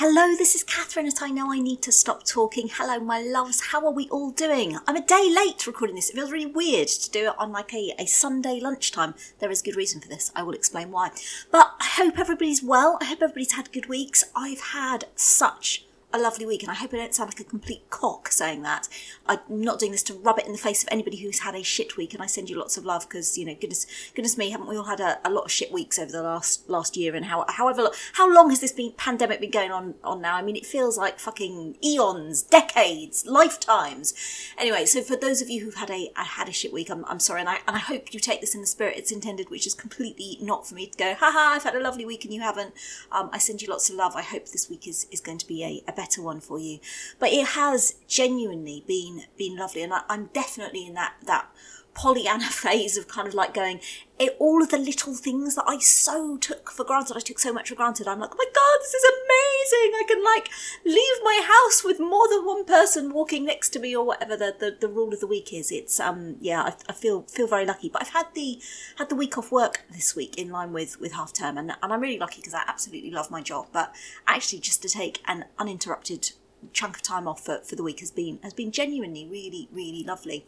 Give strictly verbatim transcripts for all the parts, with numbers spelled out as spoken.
Hello, this is Catherine at I Know I Need to Stop Talking. Hello, my loves. How are we all doing? I'm a day late recording this. It feels really weird to do it on like a, a Sunday lunchtime. There is good reason for this. I will explain why. But I hope everybody's well. I hope everybody's had good weeks. I've had such a lovely week, and I hope I don't sound like a complete cock saying that. I'm not doing this to rub it in the face of anybody who's had a shit week, and I send you lots of love because, you know, goodness goodness me, haven't we all had a, a lot of shit weeks over the last last year, and how however how long has this been pandemic been going on on now? I mean, it feels like fucking eons, decades, lifetimes. Anyway, so for those of you who've had a I had a shit week, I'm I'm sorry, and I and I hope you take this in the spirit it's intended, which is completely not for me to go, haha, I've had a lovely week and you haven't. Um, I send you lots of love. I hope this week is, is going to be a, a better one for you, but it has genuinely been been lovely, and I, I'm definitely in that that Pollyanna phase of kind of like going, it, all of the little things that I so took for granted, I took so much for granted, I'm like, oh my god, this is amazing, I can like leave my house with more than one person walking next to me, or whatever the the, the rule of the week is. It's um yeah I, I feel feel very lucky, but I've had the had the week off work this week in line with with half term, and, and I'm really lucky because I absolutely love my job, but actually just to take an uninterrupted chunk of time off for, for the week has been has been genuinely really really lovely.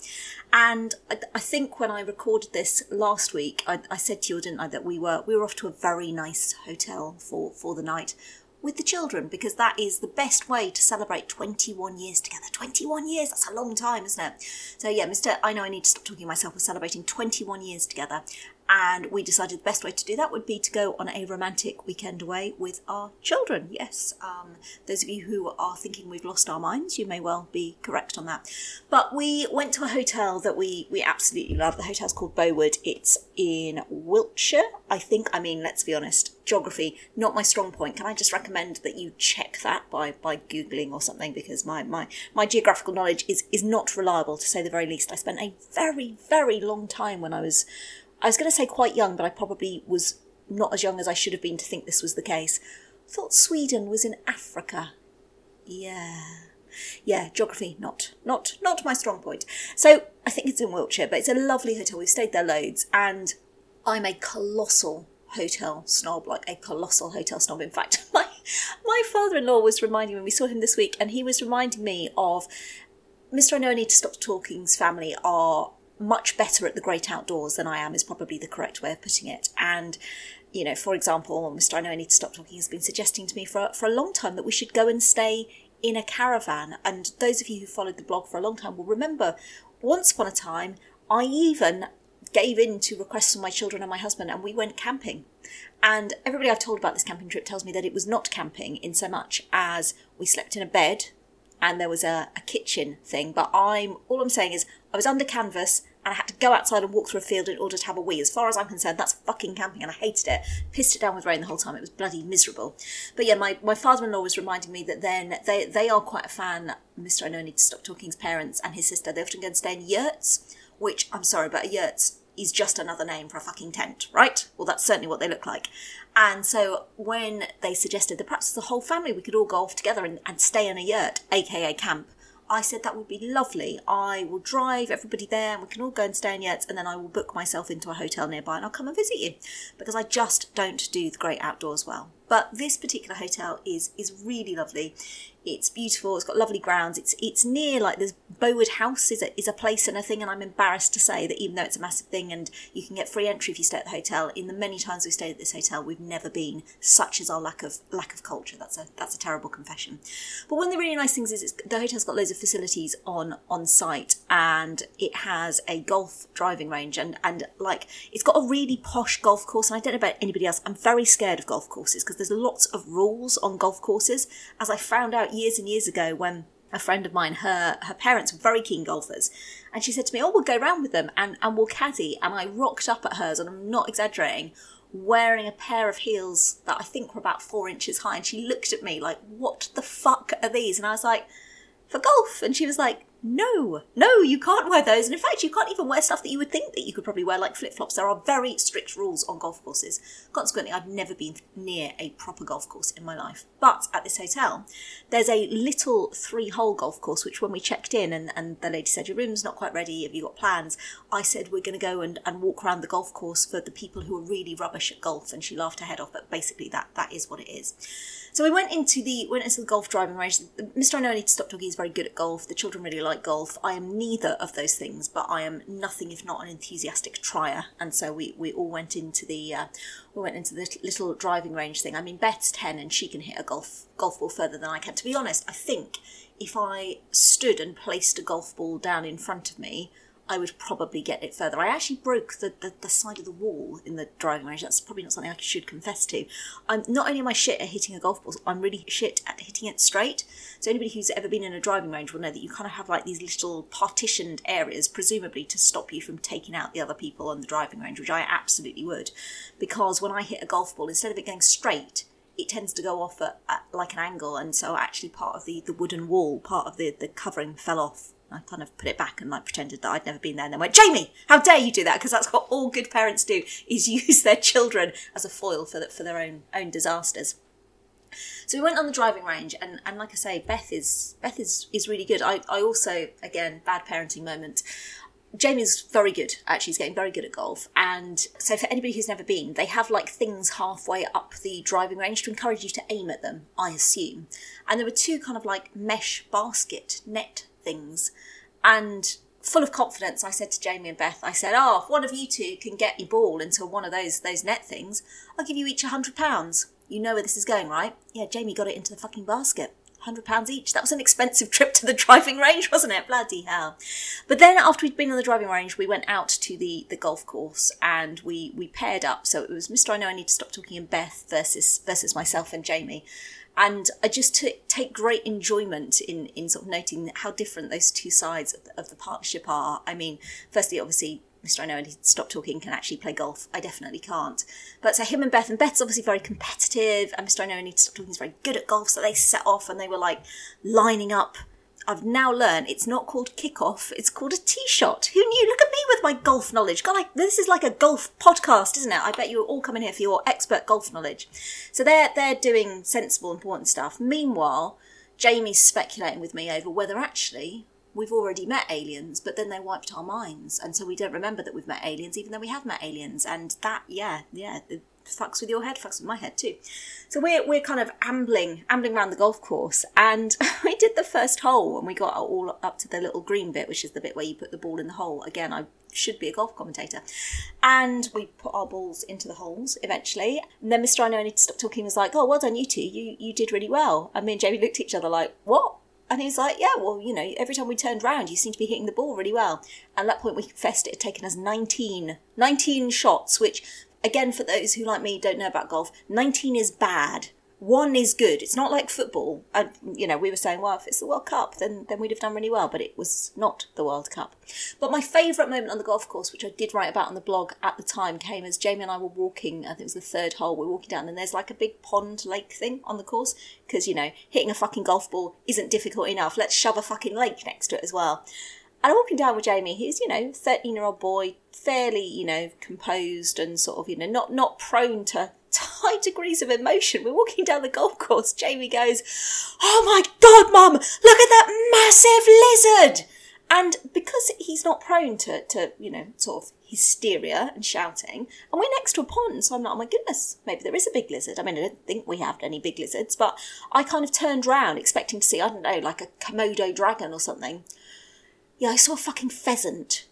And I, I think when I recorded this last week, I, I said to you, didn't I, that we were we were off to a very nice hotel for for the night with the children, because that is the best way to celebrate twenty-one years together. twenty-one years, that's a long time, isn't it? So yeah, Mister I Know I Need to Stop Talking Myself was celebrating twenty-one years together, and we decided the best way to do that would be to go on a romantic weekend away with our children. Yes, um, those of you who are thinking we've lost our minds, you may well be correct on that. But we went to a hotel that we, we absolutely love. The hotel's called Bowood. It's in Wiltshire, I think. I mean, let's be honest, geography, not my strong point. Can I just recommend that you check that by, by Googling or something? Because my, my, my geographical knowledge is, is not reliable, to say the very least. I spent a very, very long time when I was... I was going to say quite young, but I probably was not as young as I should have been to think this was the case. I thought Sweden was in Africa. Yeah. Yeah, geography, not not not my strong point. So I think it's in Wiltshire, but it's a lovely hotel. We've stayed there loads, and I'm a colossal hotel snob, like a colossal hotel snob. In fact, my, my father-in-law was reminding me, we saw him this week, and he was reminding me of Mister I Know I Need to Stop Talking's family are much better at the great outdoors than I am, is probably the correct way of putting it. And, you know, for example, Mister I Know I Need to Stop Talking has been suggesting to me for, for a long time that we should go and stay in a caravan. And those of you who followed the blog for a long time will remember, once upon a time, I even gave in to requests from my children and my husband, and we went camping. And everybody I've told about this camping trip tells me that it was not camping in so much as we slept in a bed and there was a, a kitchen thing. But I'm all I'm saying is I was under canvas, and I had to go outside and walk through a field in order to have a wee. As far as I'm concerned, that's fucking camping, and I hated it. Pissed it down with rain the whole time. It was bloody miserable. But yeah, my, my father-in-law was reminding me that then they, they are quite a fan, Mister I Know I Need to Stop Talking's parents and his sister. They often go and stay in yurts, which, I'm sorry, but a yurt is just another name for a fucking tent, right? Well, that's certainly what they look like. And so when they suggested that perhaps the whole family, we could all go off together and, and stay in a yurt, aka camp, I said that would be lovely. I will drive everybody there and we can all go and stay in yurts, and then I will book myself into a hotel nearby and I'll come and visit you, because I just don't do the great outdoors well. But this particular hotel is is really lovely. It's beautiful. It's got lovely grounds. It's it's near, like, this Bowood House is a, is a place and a thing, and I'm embarrassed to say that even though it's a massive thing and you can get free entry if you stay at the hotel, in the many times we've stayed at this hotel, we've never been, such as our lack of lack of culture. That's a that's a terrible confession. But one of the really nice things is it's, the hotel's got loads of facilities on, on site, and it has a golf driving range, and, and, like, it's got a really posh golf course, and I don't know about anybody else. I'm very scared of golf courses because there's lots of rules on golf courses, as I found out years and years ago when a friend of mine, her her parents were very keen golfers, and she said to me, oh, we'll go round with them and, and we'll caddy. And I rocked up at hers, and I'm not exaggerating, wearing a pair of heels that I think were about four inches high, and she looked at me like, what the fuck are these? And I was like, for golf. And she was like, no, no, you can't wear those. And in fact, you can't even wear stuff that you would think that you could probably wear, like flip-flops. There are very strict rules on golf courses. Consequently, I've never been near a proper golf course in my life. But at this hotel, there's a little three-hole golf course, which when we checked in and, and the lady said, your room's not quite ready, have you got plans? I said, we're going to go and, and walk around the golf course for the people who are really rubbish at golf. And she laughed her head off, but basically that that is what it is. So we went into the, went into the golf driving range. Mister I Know I Need to Stop Doggy is very good at golf. The children really like Like golf. I am neither of those things, but I am nothing if not an enthusiastic trier. And so we we all went into the uh, we went into the little driving range thing. I mean, Beth's ten and she can hit a golf golf ball further than I can. To be honest, I think if I stood and placed a golf ball down in front of me, I would probably get it further. I actually broke the, the, the side of the wall in the driving range. That's probably not something I should confess to. I'm not only am I shit at hitting a golf ball, I'm really shit at hitting it straight. So anybody who's ever been in a driving range will know that you kind of have like these little partitioned areas, presumably to stop you from taking out the other people on the driving range, which I absolutely would. Because when I hit a golf ball, instead of it going straight, it tends to go off at, at like an angle. And so actually part of the, the wooden wall, part of the, the covering fell off. I kind of put it back and like pretended that I'd never been there and then went, Jamie, how dare you do that? Because that's what all good parents do, is use their children as a foil for the, for their own own disasters. So we went on the driving range and, and like I say, Beth is Beth is, is really good. I, I also, again, bad parenting moment. Jamie's very good, actually, he's getting very good at golf. And so for anybody who's never been, they have like things halfway up the driving range to encourage you to aim at them, I assume. And there were two kind of like mesh basket net things, and full of confidence I said to Jamie and Beth, I said, oh, if one of you two can get your ball into one of those those net things, I'll give you each a hundred pounds. You know where this is going, right? Yeah, Jamie got it into the fucking basket. One hundred pounds each. That was an expensive trip to the driving range, wasn't it? Bloody hell. But then after we'd been on the driving range, we went out to the, the golf course and we, we paired up. So it was Mister I Know I Need to Stop Talking and Beth versus versus myself and Jamie. And I just t- take great enjoyment in, in sort of noting how different those two sides of the, of the partnership are. I mean, firstly, obviously, Mister I Know I Need to Stop Talking can actually play golf. I definitely can't. But so him and Beth, and Beth's obviously very competitive, and Mister I Know I Need to Stop Talking is very good at golf, so they set off and they were like lining up. I've now learned it's not called kickoff, it's called a tee shot. Who knew? Look at me with my golf knowledge. God, I, this is like a golf podcast, isn't it? I bet you're all coming here for your expert golf knowledge. So they're they're doing sensible, important stuff. Meanwhile, Jamie's speculating with me over whether actually we've already met aliens, but then they wiped our minds, and so we don't remember that we've met aliens, even though we have met aliens. And that, yeah, yeah, it fucks with your head, fucks with my head too. So we're we're kind of ambling, ambling around the golf course, and we did the first hole, and we got all up to the little green bit, which is the bit where you put the ball in the hole. Again, I should be a golf commentator. And we put our balls into the holes eventually. And then Mister I Know I Need to Stop Talking was like, "Oh, well done, you two. You you did really well." And me and Jamie looked at each other like, "What?" And he's like, yeah, well, you know, every time we turned round, you seem to be hitting the ball really well. And at that point, we confessed it had taken us nineteen shots, which, again, for those who, like me, don't know about golf, nineteen is bad. One is good. It's not like football. And, you know, we were saying, well, if it's the World Cup, then, then we'd have done really well. But it was not the World Cup. But my favourite moment on the golf course, which I did write about on the blog at the time, came as Jamie and I were walking, I think it was the third hole, we were walking down and there's like a big pond lake thing on the course because, you know, hitting a fucking golf ball isn't difficult enough. Let's shove a fucking lake next to it as well. And I'm walking down with Jamie, who's, you know, thirteen-year-old boy, fairly, you know, composed and sort of, you know, not not prone to high degrees of emotion. We're walking down the golf course. Jamie goes, "Oh my God, Mum, look at that massive lizard!" And because he's not prone to, to, you know, sort of hysteria and shouting, and we're next to a pond, so I'm like, oh my goodness, maybe there is a big lizard. I mean, I don't think we have any big lizards, but I kind of turned round expecting to see, I don't know, like a Komodo dragon or something. Yeah, I saw a fucking pheasant.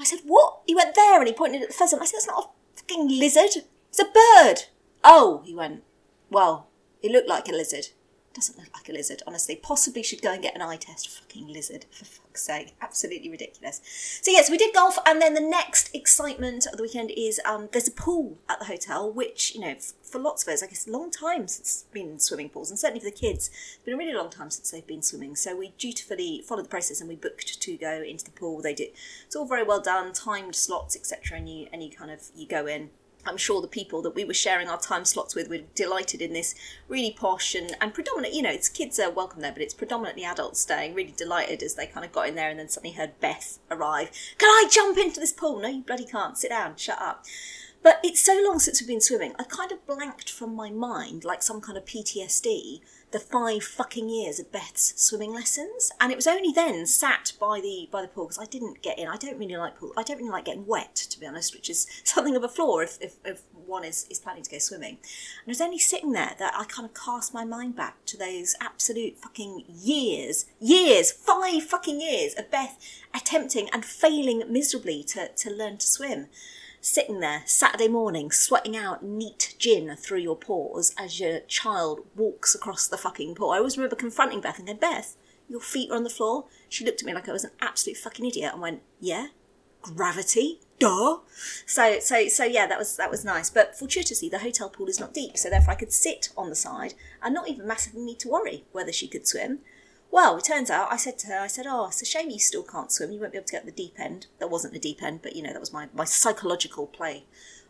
I said, "What?" He went, "There," and he pointed at the pheasant. I said, "That's not a fucking lizard. It's a bird." "Oh," he went, "well, it looked like a lizard." Doesn't look like a lizard, honestly. Possibly should go and get an eye test. Fucking lizard, for fuck's sake. Absolutely ridiculous. So yes, we did golf, and then the next excitement of the weekend is um, there's a pool at the hotel, which, you know, for lots of us, I guess, a long time since we've been in swimming pools, and certainly for the kids, it's been a really long time since they've been swimming. So we dutifully followed the process and we booked to go into the pool. They did. It's all very well done, timed slots, et cetera, and you and you kind of you go in. I'm sure the people that we were sharing our time slots with were delighted in this really posh and, and predominant, you know, it's kids are welcome there, but it's predominantly adults staying, really delighted as they kind of got in there and then suddenly heard Beth arrive. Can I jump into this pool? No, you bloody can't. Sit down. Shut up. But it's so long since we've been swimming, I kind of blanked from my mind, like some kind of P T S D, the five fucking years of Beth's swimming lessons. And it was only then sat by the by the pool, because I didn't get in. I don't really like pool. I don't really like getting wet, to be honest, which is something of a flaw if, if, if one is, is planning to go swimming. And it was only sitting there that I kind of cast my mind back to those absolute fucking years, years, five fucking years of Beth attempting and failing miserably to, to learn to swim. Sitting there Saturday morning, sweating out neat gin through your pores as your child walks across the fucking pool. I always remember confronting Beth and going, Beth, your feet are on the floor. She looked at me like I was an absolute fucking idiot and went, yeah, gravity, duh. So, so, so yeah, that was that was nice. But fortuitously, the hotel pool is not deep, so therefore I could sit on the side and not even massively need to worry whether she could swim. Well, it turns out, I said to her, I said, oh, it's a shame you still can't swim. You won't be able to get the deep end. That wasn't the deep end, but, you know, that was my, my psychological play.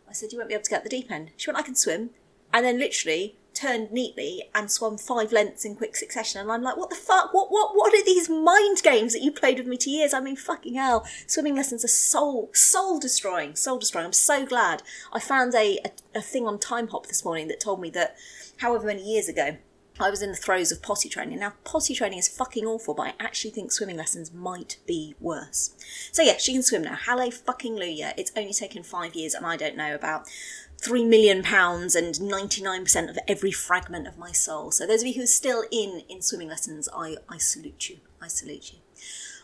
I said, you won't be able to get the deep end. She went, I can swim. And then literally turned neatly and swam five lengths in quick succession. And I'm like, what the fuck? What what what are these mind games that you played with me to years? I mean, fucking hell. Swimming lessons are soul, soul destroying, soul destroying. I'm so glad. I found a, a, a thing on Time Hop this morning that told me that however many years ago, I was in the throes of potty training. Now, potty training is fucking awful, but I actually think swimming lessons might be worse. So yeah, she can swim now. Halle fucking Luya. It's only taken five years and I don't know about three million pounds and ninety-nine percent of every fragment of my soul. So those of you who are still in, in swimming lessons, I, I salute you. I salute you.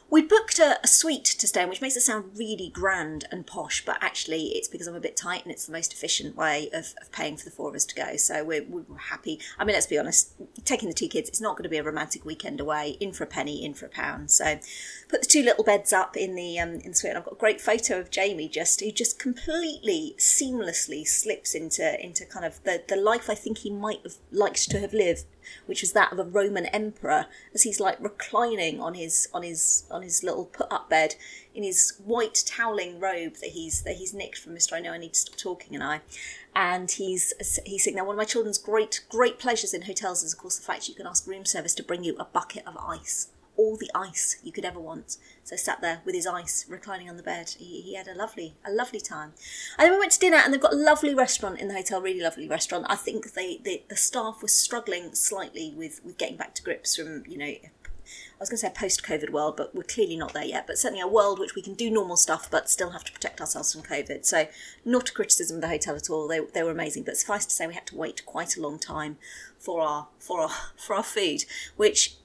We booked a, a suite to stay in, which makes it sound really grand and posh, but actually it's because I'm a bit tight and it's the most efficient way of, of paying for the four of us to go. So we're, we're happy. I mean, let's be honest, taking the two kids, it's not going to be a romantic weekend away, in for a penny, in for a pound. So put the two little beds up in the um, in the suite. And I've got a great photo of Jamie just who just completely seamlessly slips into, into kind of the, the life I think he might have liked to have lived, which was that of a Roman emperor, as he's like reclining on his on his on his little put-up bed in his white toweling robe that he's that he's nicked from Mister I Know I Need to Stop Talking and I. And he's he's sitting there. One of my children's great great pleasures in hotels is, of course, the fact you can ask room service to bring you a bucket of ice, all the ice you could ever want. So sat there with his ice, reclining on the bed. He, he had a lovely, a lovely time. And then we went to dinner and they've got a lovely restaurant in the hotel, really lovely restaurant. I think they, they the staff was struggling slightly with, with getting back to grips from, you know, I was going to say a post-COVID world, but we're clearly not there yet. But certainly a world which we can do normal stuff, but still have to protect ourselves from COVID. So not a criticism of the hotel at all. They they were amazing. But suffice to say, we had to wait quite a long time for our for our for our food, which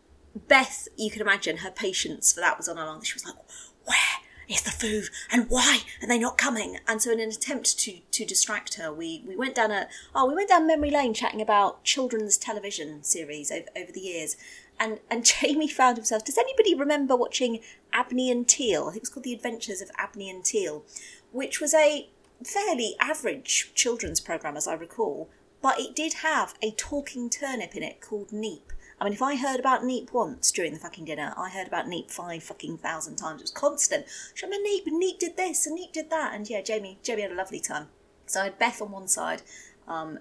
Beth, you can imagine her patience for that was on her long. She was like, where is the food and why are they not coming? And so in an attempt to to distract her, we we went down a oh we went down memory lane chatting about children's television series over, over the years. And and Jamie found himself, does anybody remember watching Abney and Teal? I think it's called The Adventures of Abney and Teal, which was a fairly average children's programme as I recall, but it did have a talking turnip in it called Neep. I mean, if I heard about Neep once during the fucking dinner, I heard about Neep five fucking thousand times. It was constant. I remember Neep, and Neep did this, and Neep did that. And yeah, Jamie, Jamie had a lovely time. So I had Beth on one side, um,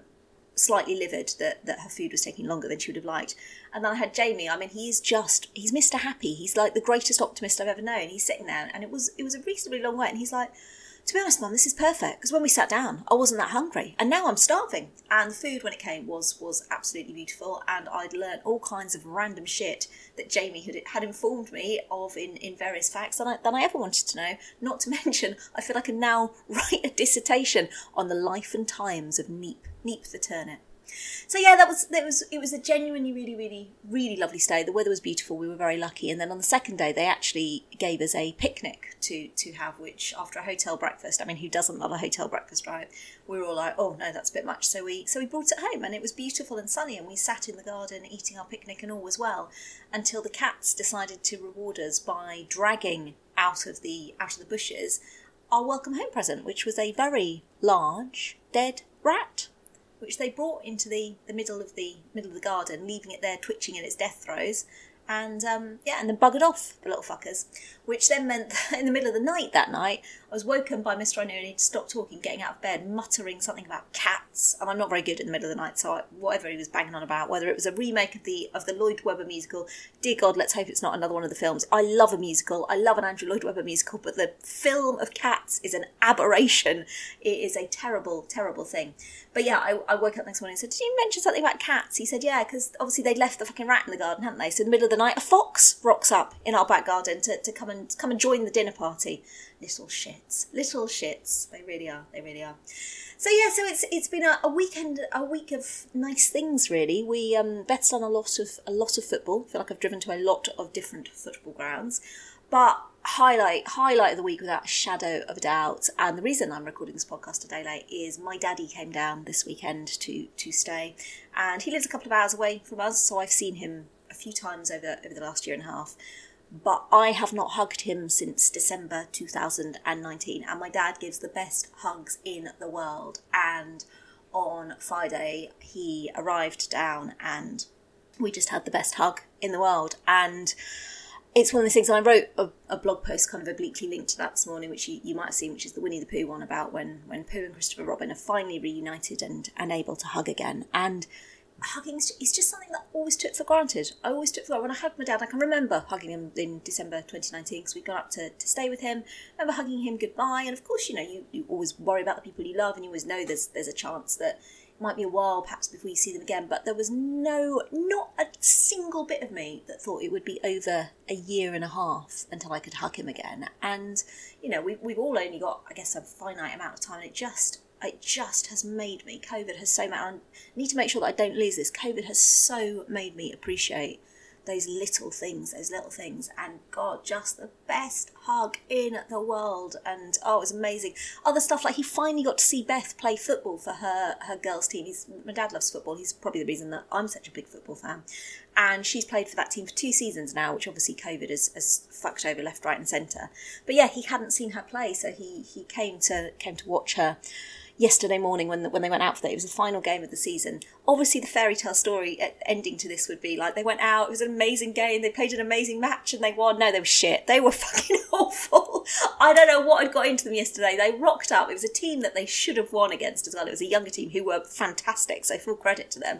slightly livid that, that her food was taking longer than she would have liked. And then I had Jamie. I mean, he's just, he's Mister Happy. He's like the greatest optimist I've ever known. He's sitting there, and it was it was a reasonably long wait. And he's like, to be honest, Mum, this is perfect, because when we sat down, I wasn't that hungry, and now I'm starving. And the food, when it came, was was absolutely beautiful, and I'd learned all kinds of random shit that Jamie had had informed me of in, in various facts than I, than I ever wanted to know, not to mention I feel I can now write a dissertation on the life and times of Neep, Neep the turnip. So yeah, that was that was it was a genuinely really really really lovely stay. The weather was beautiful. We were very lucky. And then on the second day, they actually gave us a picnic to to have, which after a hotel breakfast, I mean, who doesn't love a hotel breakfast, right? We were all like, oh no, that's a bit much. So we so we brought it home, and it was beautiful and sunny, and we sat in the garden eating our picnic, and all was well until the cats decided to reward us by dragging out of the out of the bushes our welcome home present, which was a very large dead rat, which they brought into the, the middle of the middle of the garden, leaving it there twitching in its death throes, and um, yeah, and then buggered off, the little fuckers, which then meant that in the middle of the night that night, I was woken by Mister I knew, and he'd stopped talking, getting out of bed, muttering something about cats. And I'm not very good in the middle of the night, so I, whatever he was banging on about, whether it was a remake of the of the Lloyd Webber musical, dear God, let's hope it's not another one of the films. I love a musical. I love an Andrew Lloyd Webber musical, but the film of Cats is an aberration. It is a terrible, terrible thing. But yeah, I, I woke up next morning and said, did you mention something about cats? He said, yeah, because obviously they'd left the fucking rat in the garden, hadn't they? So in the middle of the night, a fox rocks up in our back garden to, to come and come and join the dinner party. Little shits, little shits. They really are, they really are. So yeah, so it's it's been a, a weekend, a week of nice things really. We um, Beth's done a lot of a lot of football. I feel like I've driven to a lot of different football grounds, but highlight highlight of the week without a shadow of a doubt. And the reason I'm recording this podcast today late is my daddy came down this weekend to to stay, and he lives a couple of hours away from us, so I've seen him a few times over over the last year and a half. But I have not hugged him since December two thousand nineteen, and my dad gives the best hugs in the world. And on Friday, he arrived down and we just had the best hug in the world. And it's one of the things, I wrote a, a blog post kind of obliquely linked to that this morning, which you, you might have seen, which is the Winnie the Pooh one, about when, when Pooh and Christopher Robin are finally reunited and, and able to hug again. And hugging is just something that I always took for granted. I always took for granted. When I hugged my dad, I can remember hugging him in December twenty nineteen, because we got up to, to stay with him. I remember hugging him goodbye. And of course, you know, you, you always worry about the people you love, and you always know there's there's a chance that it might be a while perhaps before you see them again. But there was no, not a single bit of me that thought it would be over a year and a half until I could hug him again. And, you know, we, we've all only got, I guess, a finite amount of time, and it just... It just has made me, COVID has so made, I need to make sure that I don't lose this, COVID has so made me appreciate those little things, those little things, and God, just the best hug in the world. And oh, it was amazing. Other stuff, like he finally got to see Beth play football for her, her girls' team. He's, my dad loves football, he's probably the reason that I'm such a big football fan. And she's played for that team for two seasons now, which obviously COVID has, has fucked over left, right and centre. But yeah, he hadn't seen her play, so he, he came to came to watch her yesterday morning when the, when they went out for that. It was the final game of the season. Obviously the fairy tale story ending to this would be like, they went out, it was an amazing game, they played an amazing match and they won. No, they were shit. They were fucking awful. I don't know what had got into them yesterday. They rocked up. It was a team that they should have won against as well. It was a younger team who were fantastic, so full credit to them.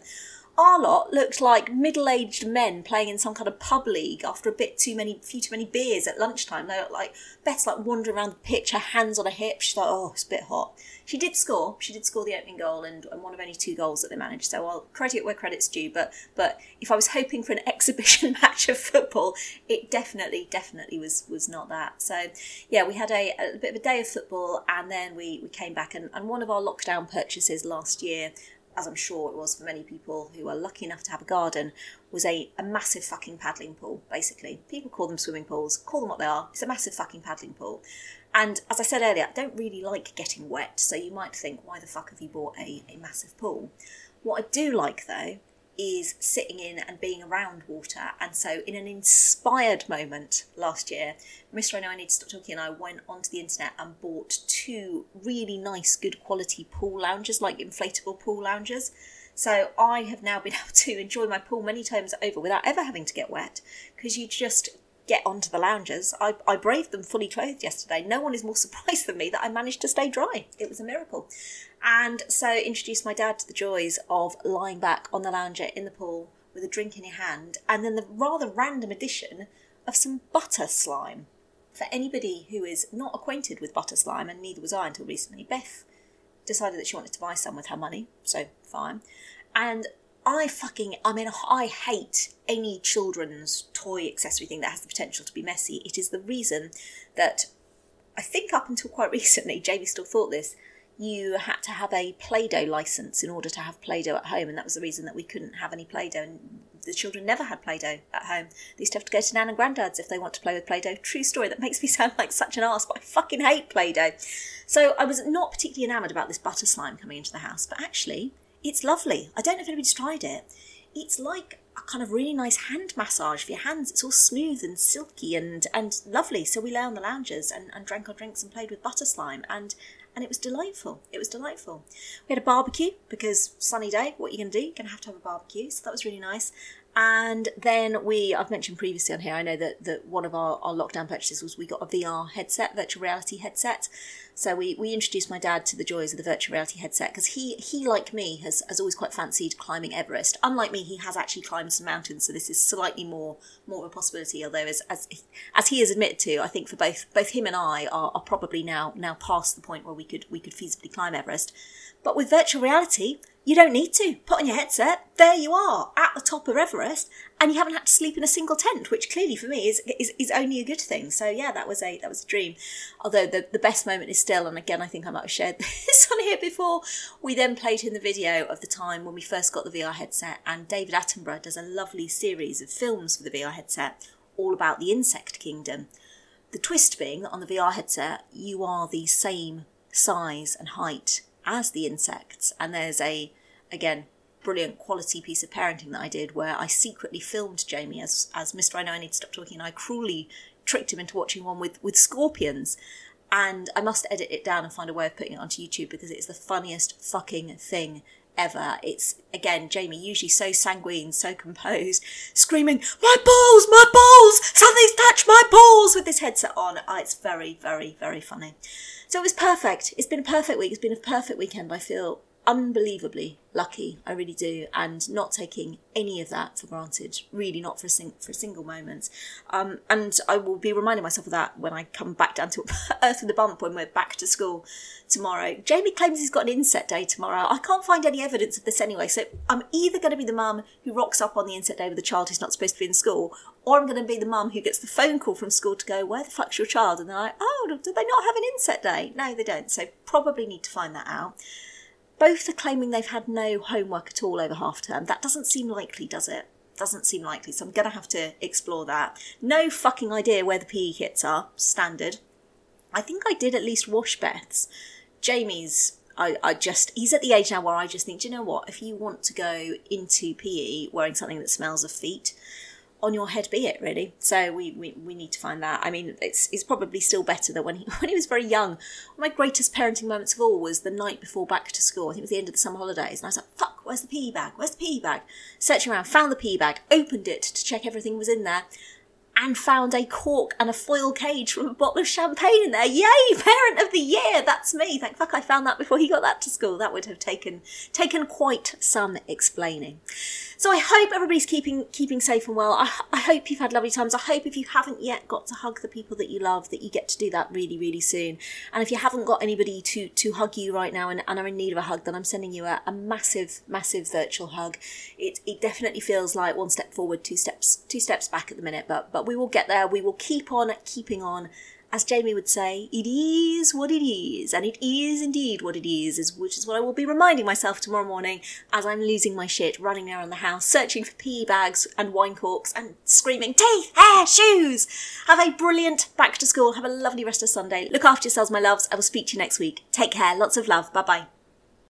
Our lot looked like middle-aged men playing in some kind of pub league after a bit too many, few too many beers at lunchtime. They looked like, Beth's like wandering around the pitch, her hands on her hips. She's like, oh, it's a bit hot. She did score. She did score the opening goal, and, and one of only two goals that they managed. So I'll credit where credit's due. But but if I was hoping for an exhibition match of football, it definitely, definitely was was not that. So yeah, we had a, a bit of a day of football, and then we, we came back. And, and one of our lockdown purchases last year, as I'm sure it was for many people who are lucky enough to have a garden, was a, a massive fucking paddling pool, basically. People call them swimming pools, call them what they are. It's a massive fucking paddling pool. And as I said earlier, I don't really like getting wet, so you might think, why the fuck have you bought a, a massive pool? What I do like, though, is sitting in and being around water. And so in an inspired moment last year, Mister I Know I Need to Stop Talking and I went onto the internet and bought two really nice, good quality pool lounges, like inflatable pool lounges. So I have now been able to enjoy my pool many times over without ever having to get wet, because you just get onto the lounges. I, I braved them fully clothed yesterday. No one is more surprised than me that I managed to stay dry. It was a miracle. And so introduced my dad to the joys of lying back on the lounger in the pool with a drink in your hand, and then the rather random addition of some butter slime. For anybody who is not acquainted with butter slime, and neither was I until recently, Beth decided that she wanted to buy some with her money, so fine. And I fucking, I mean, I hate any children's toy accessory thing that has the potential to be messy. It is the reason that, I think up until quite recently, Jamie still thought this, you had to have a Play-Doh licence in order to have Play-Doh at home, and that was the reason that we couldn't have any Play-Doh, and the children never had Play-Doh at home. They used to have to go to Nan and Grandad's if they want to play with Play-Doh. True story, that makes me sound like such an arse, but I fucking hate Play-Doh. So I was not particularly enamoured about this butter slime coming into the house, but actually, it's lovely. I don't know if anybody's tried it. It's like a kind of really nice hand massage for your hands. It's all smooth and silky and, and lovely. So we lay on the loungers and, and drank our drinks and played with butter slime, and And it was delightful. It was delightful. We had a barbecue because sunny day, what are you going to do? You're going to have to have a barbecue. So that was really nice. And then we, I've mentioned previously on here, I know that, that one of our, our lockdown purchases was we got a V R headset, virtual reality headset. So we, we introduced my dad to the joys of the virtual reality headset because he, he, like me, has, has always quite fancied climbing Everest. Unlike me, he has actually climbed some mountains, so this is slightly more more of a possibility, although as as, as he has admitted to, I think for both both him and I are, are probably now now past the point where we could we could feasibly climb Everest. But with virtual reality, you don't need to. Put on your headset, there you are, at the top of Everest, and you haven't had to sleep in a single tent, which clearly for me is is, is only a good thing. So yeah, that was a that was a dream. Although the, the best moment is still, and again I think I might have shared this on here before, we then played in the video of the time when we first got the V R headset, and David Attenborough does a lovely series of films for the V R headset all about the insect kingdom. The twist being that on the V R headset you are the same size and height as the insects, and there's a, again, brilliant quality piece of parenting that I did where I secretly filmed Jamie as as Mister I Know I Need to Stop Talking, and I cruelly tricked him into watching one with with scorpions, and I must edit it down and find a way of putting it onto YouTube because it's the funniest fucking thing ever. It's, again, Jamie, usually so sanguine, so composed, screaming, "My balls, my balls, something's touched my balls," with this headset on. Oh, it's very, very, very funny. So it was perfect. It's been a perfect week. It's been a perfect weekend. I feel unbelievably lucky. I really do. And not taking any of that for granted. Really not for a, sing- for a single moment. Um, and I will be reminding myself of that when I come back down to Earth with a Bump when we're back to school tomorrow. Jamie claims he's got an insect day tomorrow. I can't find any evidence of this anyway. So I'm either going to be the mum who rocks up on the insect day with a child who's not supposed to be in school, or I'm going to be the mum who gets the phone call from school to go, "Where the fuck's your child?" And they're like, "Oh, do they not have an insect day?" No, they don't. So probably need to find that out. Both are claiming they've had no homework at all over half term. That doesn't seem likely, does it? Doesn't seem likely. So I'm going to have to explore that. No fucking idea where the P E kits are. Standard. I think I did at least wash Beth's. Jamie's, I, I just, he's at the age now where I just think, do you know what? If you want to go into P E wearing something that smells of feet, on your head be it, really. So we, we, we need to find that. I mean, it's it's probably still better than when he when he was very young. One of my greatest parenting moments of all was the night before back to school. I think it was the end of the summer holidays. And I was like, fuck, where's the P E bag? Where's the P E bag? Searching around, found the P E bag, opened it to check everything was in there, and found a cork and a foil cage from a bottle of champagne in there. Yay, parent of the year, that's me. Thank fuck I found that before he got that to school. That would have taken taken quite some explaining. So I hope everybody's keeping keeping safe and well. I, I hope you've had lovely times. I hope if you haven't yet got to hug the people that you love, that you get to do that really, really soon. And if you haven't got anybody to, to hug you right now and, and are in need of a hug, then I'm sending you a, a massive, massive virtual hug. It it definitely feels like one step forward, two steps, two steps back at the minute, but but we will get there. We will keep on keeping on. As Jamie would say, it is what it is, and it is indeed what it is, which is what I will be reminding myself tomorrow morning as I'm losing my shit, running around the house, searching for P E bags and wine corks and screaming, teeth, hair, shoes. Have a brilliant back to school. Have a lovely rest of Sunday. Look after yourselves, my loves. I will speak to you next week. Take care. Lots of love. Bye-bye.